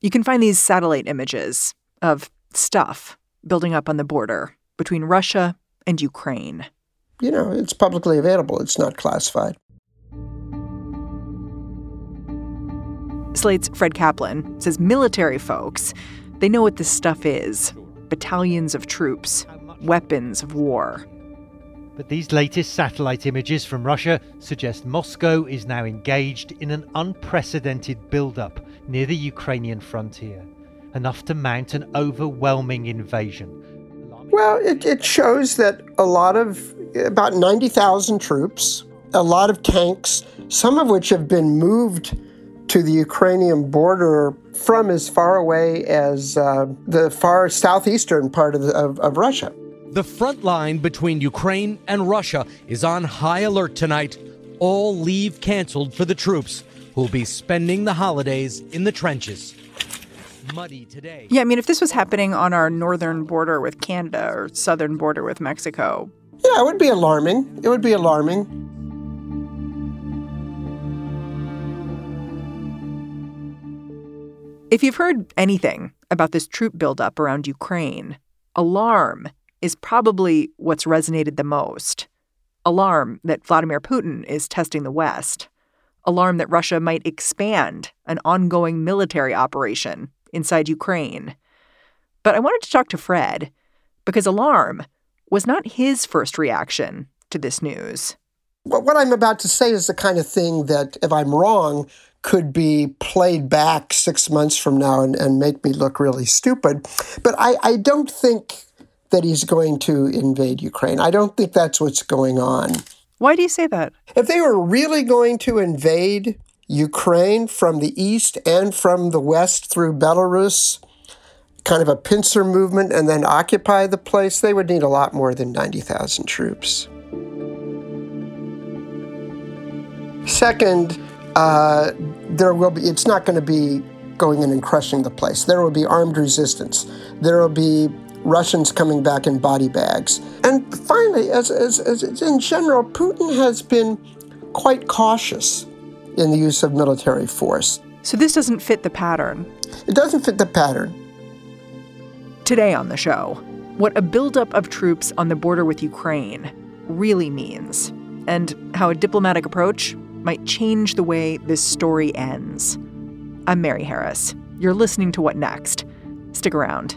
you can find these satellite images of stuff building up on the border between Russia and Ukraine. You know, it's publicly available. It's not classified. Slate's Fred Kaplan says military folks, they know what this stuff is. Battalions of troops, weapons of war. But these latest satellite images from Russia suggest Moscow is now engaged in an unprecedented buildup near the Ukrainian frontier, enough to mount an overwhelming invasion. Well, it shows that a lot of, about 90,000 troops, a lot of tanks, some of which have been moved to the Ukrainian border from as far away as the far southeastern part of Russia. The front line between Ukraine and Russia is on high alert tonight. All leave canceled for the troops who'll be spending the holidays in the trenches. Muddy today. Yeah, I mean, if this was happening on our northern border with Canada or southern border with Mexico. Yeah, it would be alarming. It would be alarming. If you've heard anything about this troop buildup around Ukraine, alarm is probably what's resonated the most. Alarm that Vladimir Putin is testing the West. Alarm that Russia might expand an ongoing military operation inside Ukraine. But I wanted to talk to Fred because alarm was not his first reaction to this news. What I'm about to say is the kind of thing that, if I'm wrong, could be played back 6 months from now and make me look really stupid. But I don't think that he's going to invade Ukraine. I don't think that's what's going on. Why do you say that? If they were really going to invade Ukraine from the east and from the west through Belarus, kind of a pincer movement, and then occupy the place, they would need a lot more than 90,000 troops. Second, it's not going to be going in and crushing the place. There will be armed resistance. There will be Russians coming back in body bags. And finally, as in general, Putin has been quite cautious in the use of military force. So this doesn't fit the pattern. It doesn't fit the pattern. Today on the show, what a buildup of troops on the border with Ukraine really means and how a diplomatic approach might change the way this story ends. I'm Mary Harris. You're listening to What Next. Stick around.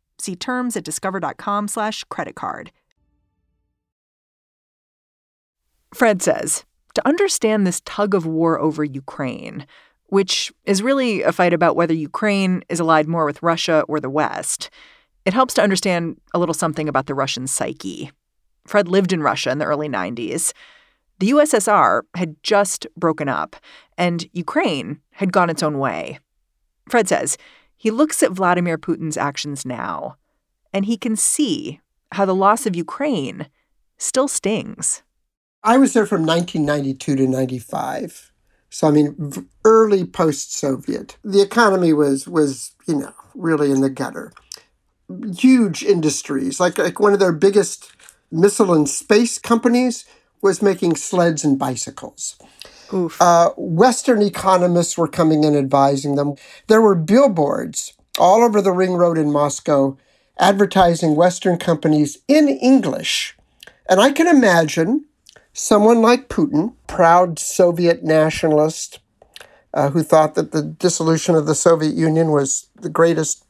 See terms at discover.com/creditcard. Fred says, to understand this tug of war over Ukraine, which is really a fight about whether Ukraine is allied more with Russia or the West, it helps to understand a little something about the Russian psyche. Fred lived in Russia in the early 90s. The USSR had just broken up, and Ukraine had gone its own way. Fred says, he looks at Vladimir Putin's actions now, and he can see how the loss of Ukraine still stings. I was there from 1992 to 95. So, I mean, early post-Soviet. The economy was you know, really in the gutter. Huge industries, like one of their biggest missile and space companies was making sleds and bicycles. Oof. Western economists were coming in advising them. There were billboards all over the Ring Road in Moscow advertising Western companies in English. And I can imagine someone like Putin, proud Soviet nationalist, who thought that the dissolution of the Soviet Union was the greatest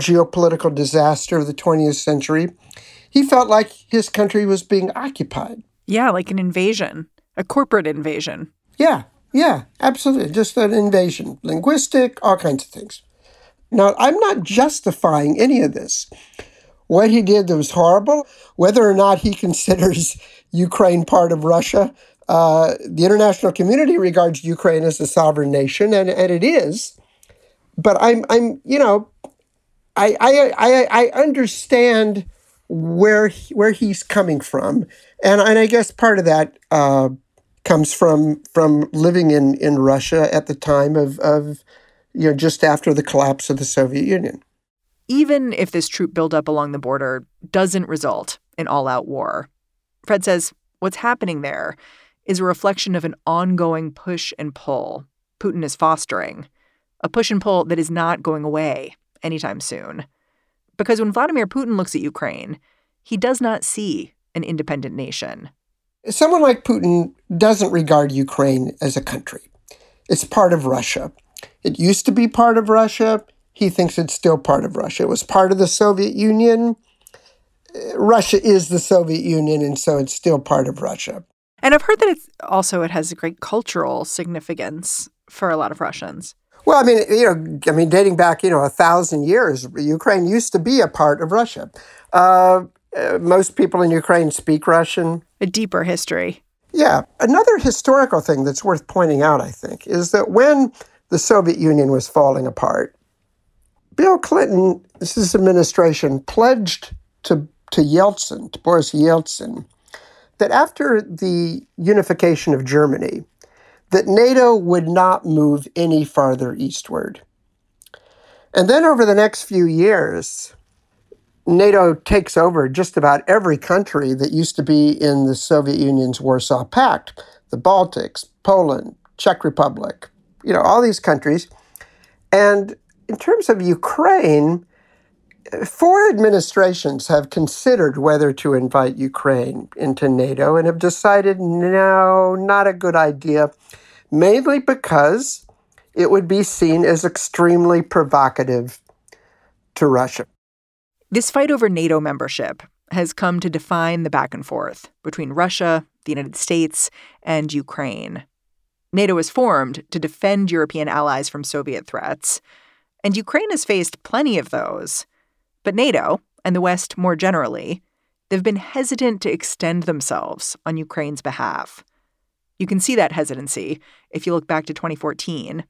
geopolitical disaster of the 20th century, he felt like his country was being occupied. Yeah, like an invasion, a corporate invasion. Yeah, absolutely. Just an invasion, linguistic, all kinds of things. Now, I'm not justifying any of this. What he did that was horrible, whether or not he considers Ukraine part of Russia, the international community regards Ukraine as a sovereign nation, and it is. But I understand where he's coming from, and I guess part of that comes from living in Russia at the time of you know, just after the collapse of the Soviet Union. Even if this troop buildup along the border doesn't result in all-out war, Fred says what's happening there is a reflection of an ongoing push and pull Putin is fostering, a push and pull that is not going away anytime soon. Because when Vladimir Putin looks at Ukraine, he does not see an independent nation. Someone like Putin doesn't regard Ukraine as a country. It's part of Russia. It used to be part of Russia. He thinks it's still part of Russia. It was part of the Soviet Union. Russia is the Soviet Union, and so it's still part of Russia. And I've heard that it's also, it has a great cultural significance for a lot of Russians. Well, I mean, dating back, 1,000 years, Ukraine used to be a part of Russia. Most people in Ukraine speak Russian. A deeper history. Yeah. Another historical thing that's worth pointing out, I think, is that when the Soviet Union was falling apart, Bill Clinton, his administration, pledged to Boris Yeltsin, that after the unification of Germany, that NATO would not move any farther eastward. And then over the next few years, NATO takes over just about every country that used to be in the Soviet Union's Warsaw Pact, the Baltics, Poland, Czech Republic, all these countries. And in terms of Ukraine, 4 administrations have considered whether to invite Ukraine into NATO and have decided, no, not a good idea, mainly because it would be seen as extremely provocative to Russia. This fight over NATO membership has come to define the back and forth between Russia, the United States, and Ukraine. NATO was formed to defend European allies from Soviet threats, and Ukraine has faced plenty of those. But NATO, and the West more generally, they've been hesitant to extend themselves on Ukraine's behalf. You can see that hesitancy if you look back to 2014.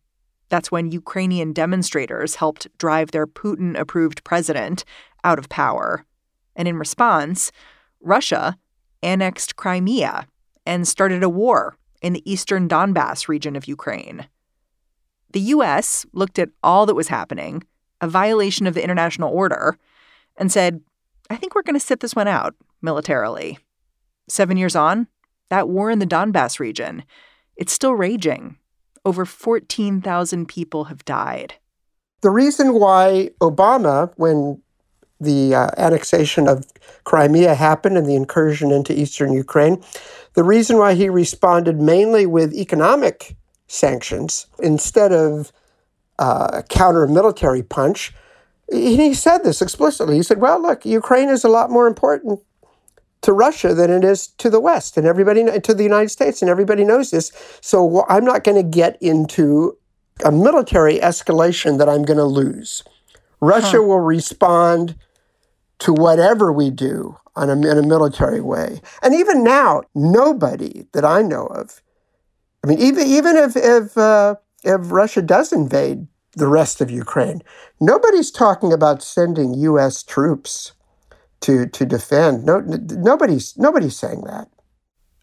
That's when Ukrainian demonstrators helped drive their Putin-approved president out of power. And in response, Russia annexed Crimea and started a war in the eastern Donbas region of Ukraine. The U.S. looked at all that was happening, a violation of the international order, and said, I think we're going to sit this one out militarily. 7 years on, that war in the Donbas region, it's still raging. Over 14,000 people have died. The reason why Obama, when the annexation of Crimea happened and the incursion into eastern Ukraine, the reason why he responded mainly with economic sanctions instead of a counter-military punch. He said this explicitly. He said, well, look, Ukraine is a lot more important to Russia than it is to the West and everybody to the United States, and everybody knows this. So I'm not going to get into a military escalation that I'm going to lose. Russia will respond to whatever we do in a military way. And even now, nobody that I know of, I mean, even if Russia does invade the rest of Ukraine, nobody's talking about sending U.S. troops to defend. Nobody's saying that.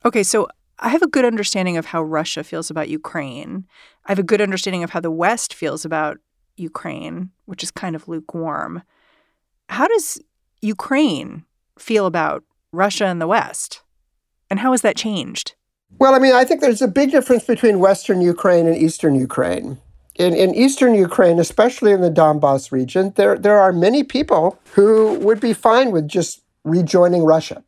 Okay, so I have a good understanding of how Russia feels about Ukraine. I have a good understanding of how the West feels about Ukraine, which is kind of lukewarm. How does Ukraine feel about Russia and the West? And how has that changed? Well, I mean, I think there's a big difference between Western Ukraine and Eastern Ukraine. In Eastern Ukraine, especially in the Donbas region, there are many people who would be fine with just rejoining Russia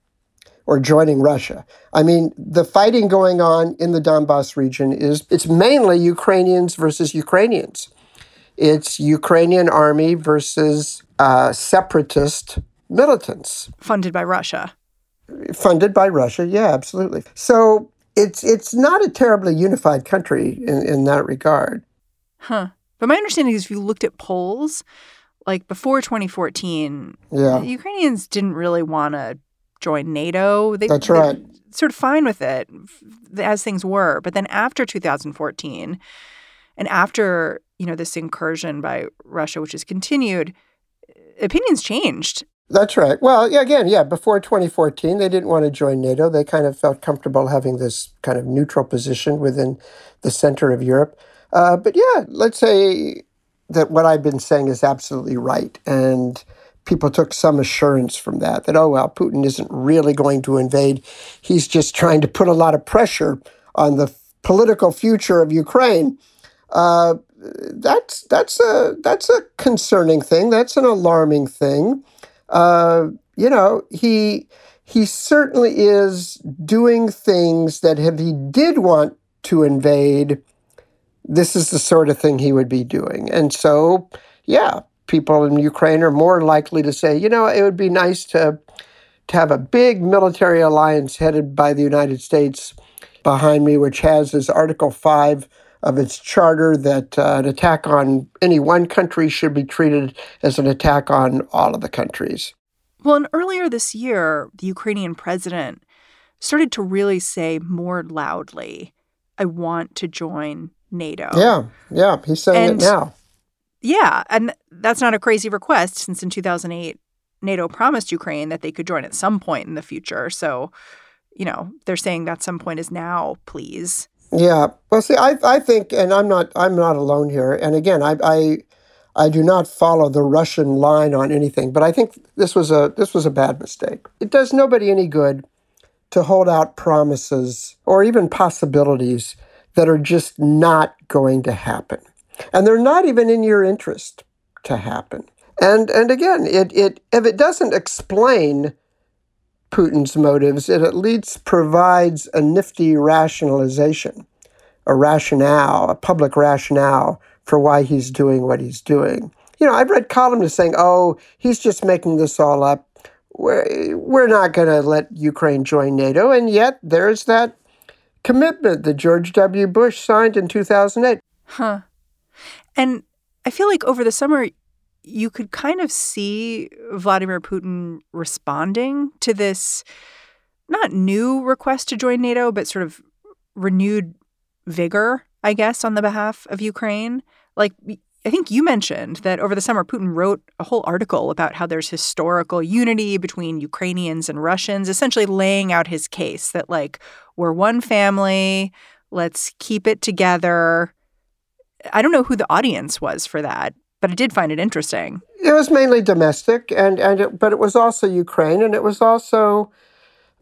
or joining Russia. I mean, the fighting going on in the Donbas region it's mainly Ukrainians versus Ukrainians. It's Ukrainian army versus separatist militants. Funded by Russia. Funded by Russia, yeah, absolutely. So it's not a terribly unified country in that regard. Huh. But my understanding is if you looked at polls, like before 2014, yeah. Ukrainians didn't really want to join NATO. That's right. They were sort of fine with it as things were. But then after 2014 and after, this incursion by Russia, which has continued, opinions changed. That's right. Well, before 2014, they didn't want to join NATO. They kind of felt comfortable having this kind of neutral position within the center of Europe. But let's say that what I've been saying is absolutely right. And people took some assurance from that, Putin isn't really going to invade. He's just trying to put a lot of pressure on the political future of Ukraine. That's a concerning thing. That's an alarming thing. He certainly is doing things that if he did want to invade, this is the sort of thing he would be doing. And so, people in Ukraine are more likely to say, it would be nice to have a big military alliance headed by the United States behind me, which has this Article 5 of its charter that an attack on any one country should be treated as an attack on all of the countries. Well, and earlier this year, the Ukrainian president started to really say more loudly, I want to join NATO. Yeah, he's saying it now. Yeah, and that's not a crazy request since in 2008, NATO promised Ukraine that they could join at some point in the future. So, they're saying that some point is now, please. Yeah. Well, see, I think, and I'm not alone here. And again, I do not follow the Russian line on anything, but I think this was a bad mistake. It does nobody any good to hold out promises or even possibilities that are just not going to happen. And they're not even in your interest to happen. And again, if it doesn't explain Putin's motives, it at least provides a nifty rationalization, a public rationale for why he's doing what he's doing. I've read columnists saying, he's just making this all up. We're not going to let Ukraine join NATO. And yet there's that commitment that George W. Bush signed in 2008. Huh. And I feel like over the summer, you could kind of see Vladimir Putin responding to this not new request to join NATO, but sort of renewed vigor, I guess, on the behalf of Ukraine. Like, I think you mentioned that over the summer, Putin wrote a whole article about how there's historical unity between Ukrainians and Russians, essentially laying out his case that, we're one family, let's keep it together. I don't know who the audience was for that, but I did find it interesting. It was mainly domestic, but it was also Ukraine, and it was also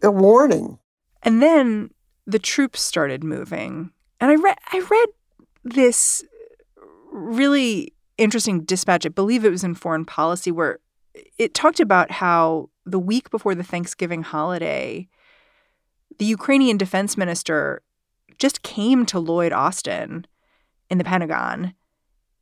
a warning. And then the troops started moving. And I read this really interesting dispatch, I believe it was in Foreign Policy, where it talked about how the week before the Thanksgiving holiday, the Ukrainian defense minister just came to Lloyd Austin in the Pentagon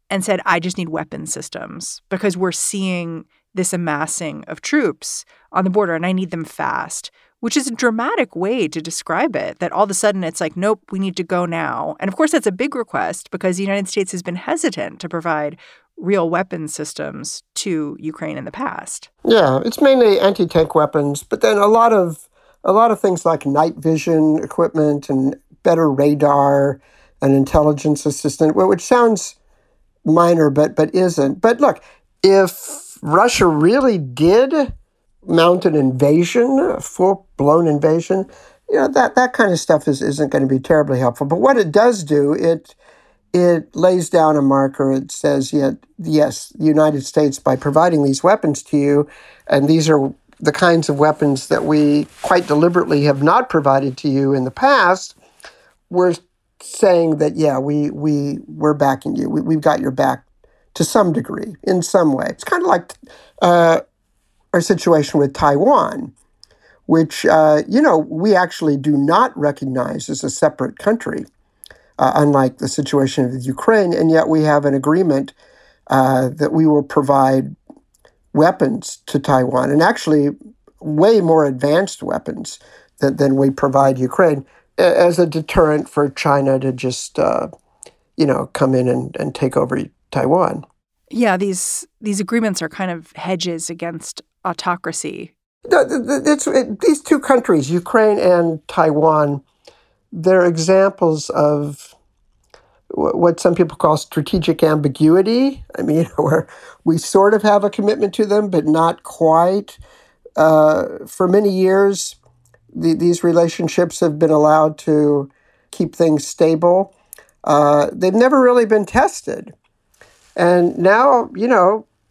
and said, I just need weapon systems because we're seeing this amassing of troops on the border and I need them fast, which is a dramatic way to describe it, that all of a sudden it's like, nope, we need to go now. And of course, that's a big request because the United States has been hesitant to provide real weapon systems to Ukraine in the past. Yeah, it's mainly anti-tank weapons, but then a lot of things like night vision equipment and better radar, an intelligence assistant, which sounds minor, but isn't. But look, if Russia really did mount an invasion, a full-blown invasion, you know, that kind of stuff isn't going to be terribly helpful. But what it does do, it lays down a marker. It says, yes, the United States, by providing these weapons to you, and these are the kinds of weapons that we quite deliberately have not provided to you in the past, we're saying that, yeah, we're backing you. We've got your back to some degree, in some way. It's kind of like our situation with Taiwan, which, we actually do not recognize as a separate country, unlike the situation with Ukraine, and yet we have an agreement that we will provide weapons to Taiwan, and actually way more advanced weapons than we provide Ukraine, as a deterrent for China to just, come in and take over Taiwan. Yeah, these agreements are kind of hedges against autocracy. These two countries, Ukraine and Taiwan, they're examples of what some people call strategic ambiguity. I mean, where we sort of have a commitment to them, but not quite. For many years, these relationships have been allowed to keep things stable. They've never really been tested. And now,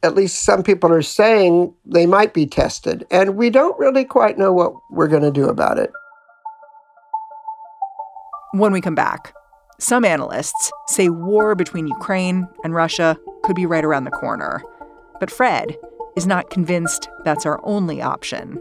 at least some people are saying they might be tested. And we don't really quite know what we're going to do about it. When we come back, some analysts say war between Ukraine and Russia could be right around the corner. But Fred is not convinced that's our only option.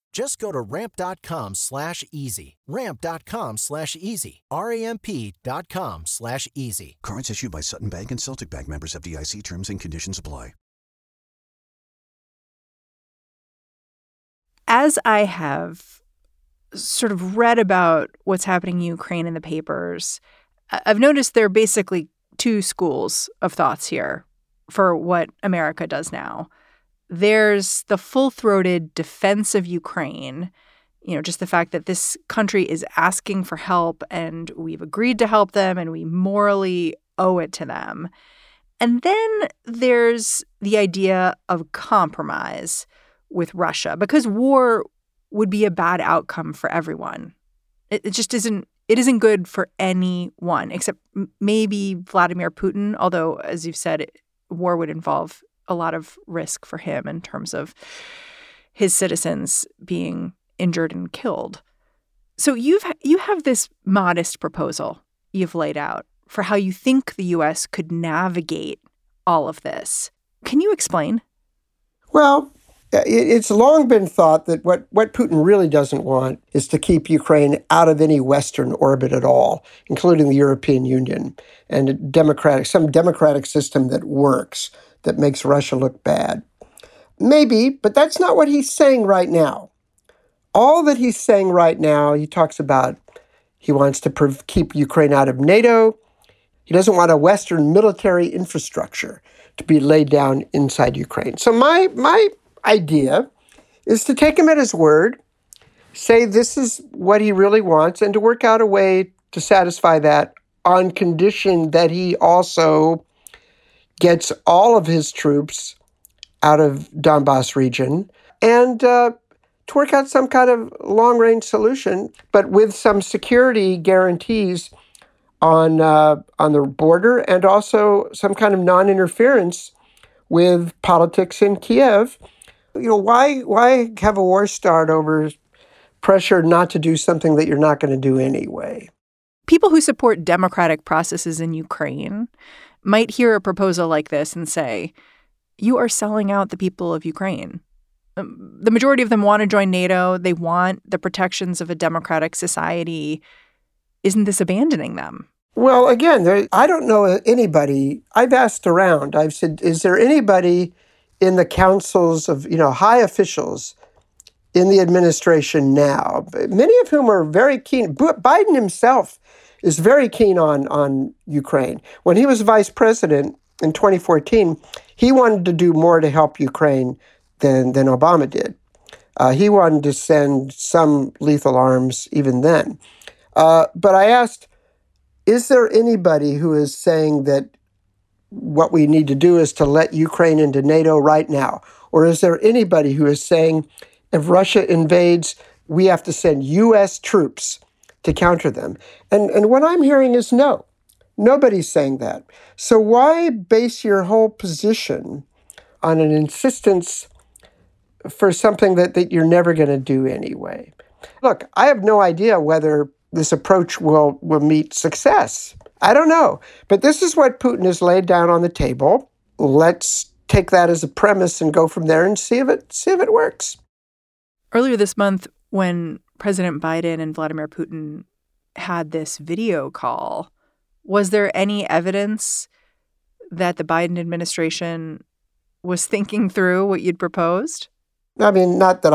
Just go to ramp.com/easy. Ramp.com/easy. RAMP.com/easy. Cards issued by Sutton Bank and Celtic Bank, members of DIC. Terms and conditions apply. As I have sort of read about what's happening in Ukraine in the papers, I've noticed there are basically two schools of thoughts here for what America does now. There's the full-throated defense of Ukraine, just the fact that this country is asking for help and we've agreed to help them and we morally owe it to them. And then there's the idea of compromise with Russia, because war would be a bad outcome for everyone. It just isn't. It isn't good for anyone, except maybe Vladimir Putin, although, as you've said, war would involve a lot of risk for him in terms of his citizens being injured and killed. So you have this modest proposal you've laid out for how you think the U.S. could navigate all of this. Can you explain? Well, it's long been thought that what Putin really doesn't want is to keep Ukraine out of any Western orbit at all, including the European Union and some democratic system that works, that makes Russia look bad. Maybe, but that's not what he's saying right now. All that he's saying right now, he talks about he wants to keep Ukraine out of NATO. He doesn't want a Western military infrastructure to be laid down inside Ukraine. So my idea is to take him at his word say this is what he really wants and to work out a way to satisfy that on condition that he also gets all of his troops out of Donbas region and to work out some kind of long-range solution, but with some security guarantees on the border and also some kind of non-interference with politics in Kiev. You know, why have a war start over pressure not to do something that you're not going to do anyway? People who support democratic processes in Ukraine might hear a proposal like this and say, you are selling out the people of Ukraine. The majority of them want to join NATO. They want the protections of a democratic society. Isn't this abandoning them? Well, again, I don't know anybody. I've asked around. I've said, is there anybody in the councils of, you know, high officials in the administration now, many of whom are very keen. Biden himself is very keen on Ukraine. When he was vice president in 2014, he wanted to do more to help Ukraine than Obama did. He wanted to send some lethal arms even then. But I asked, is there anybody who is saying that what we need to do is to let Ukraine into NATO right now? Or is there anybody who is saying, if Russia invades, we have to send U.S. troops to counter them? And what I'm hearing is no. Nobody's saying that. So why base your whole position on an insistence for something that you're never going to do anyway? Look, I have no idea whether this approach will meet success. I don't know. But this is what Putin has laid down on the table. Let's take that as a premise and go from there and see if it works. Earlier this month, when President Biden and Vladimir Putin had this video call, was there any evidence that the Biden administration was thinking through what you'd proposed? I mean, not that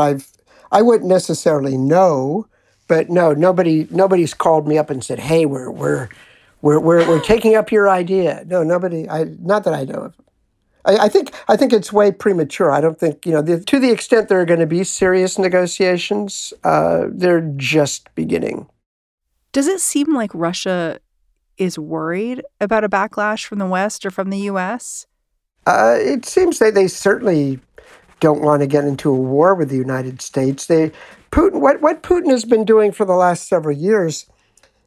I wouldn't necessarily know, but no, nobody's called me up and said, "Hey, we're taking up your idea." No, nobody. Not that I know of. I think it's way premature. I don't think, you know, to the extent there are going to be serious negotiations, they're just beginning. Does it seem like Russia is worried about a backlash from the West or from the U.S.? It seems that they certainly don't want to get into a war with the United States. What Putin has been doing for the last several years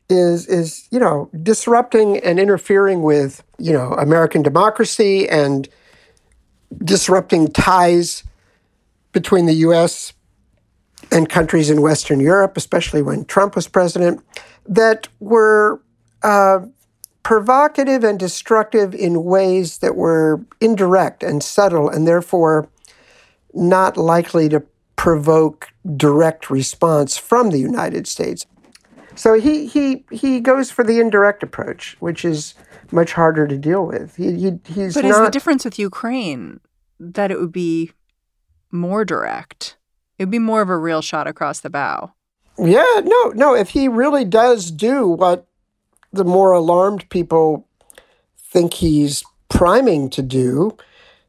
is you know, disrupting and interfering with, you know, American democracy and disrupting ties between the U.S. and countries in Western Europe, especially when Trump was president, that were provocative and destructive in ways that were indirect and subtle and therefore not likely to provoke direct response from the United States. So he goes for the indirect approach, which is much harder to deal with. He's but not... is the difference with Ukraine that it would be more direct? It would be more of a real shot across the bow. Yeah, no. If he really does do what the more alarmed people think he's priming to do,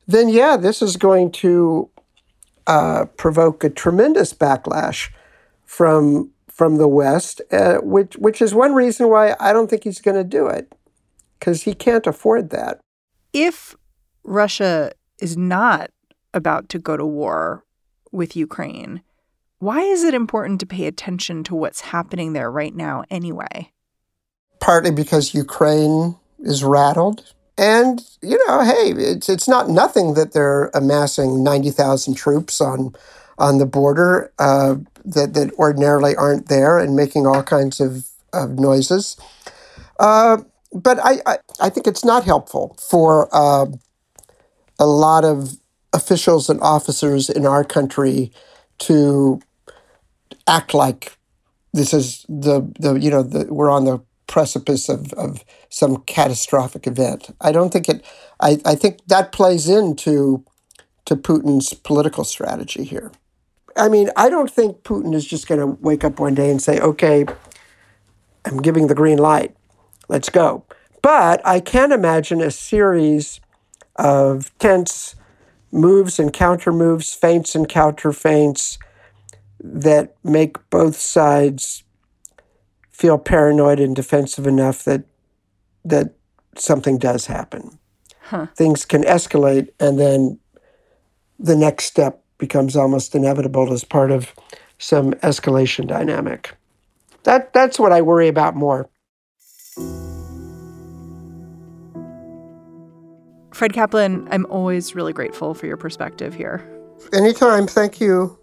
then yeah, this is going to provoke a tremendous backlash from the West, which is one reason why I don't think he's going to do it, because he can't afford that. If Russia is not about to go to war with Ukraine, why is it important to pay attention to what's happening there right now anyway? Partly because Ukraine is rattled. And, you know, hey, it's not nothing that they're amassing 90,000 troops on the border that ordinarily aren't there and making all kinds of noises. But I think it's not helpful for a lot of officials and officers in our country to act like this is we're on the precipice of some catastrophic event. I don't think it. I think that plays into Putin's political strategy here. I mean, I don't think Putin is just going to wake up one day and say, okay, I'm giving the green light. Let's go. But I can imagine a series of tense moves and counter moves, feints and counter feints that make both sides feel paranoid and defensive enough that something does happen. Huh. Things can escalate, and then the next step becomes almost inevitable as part of some escalation dynamic. That's what I worry about more. Fred Kaplan, I'm always really grateful for your perspective here. Anytime. Thank you.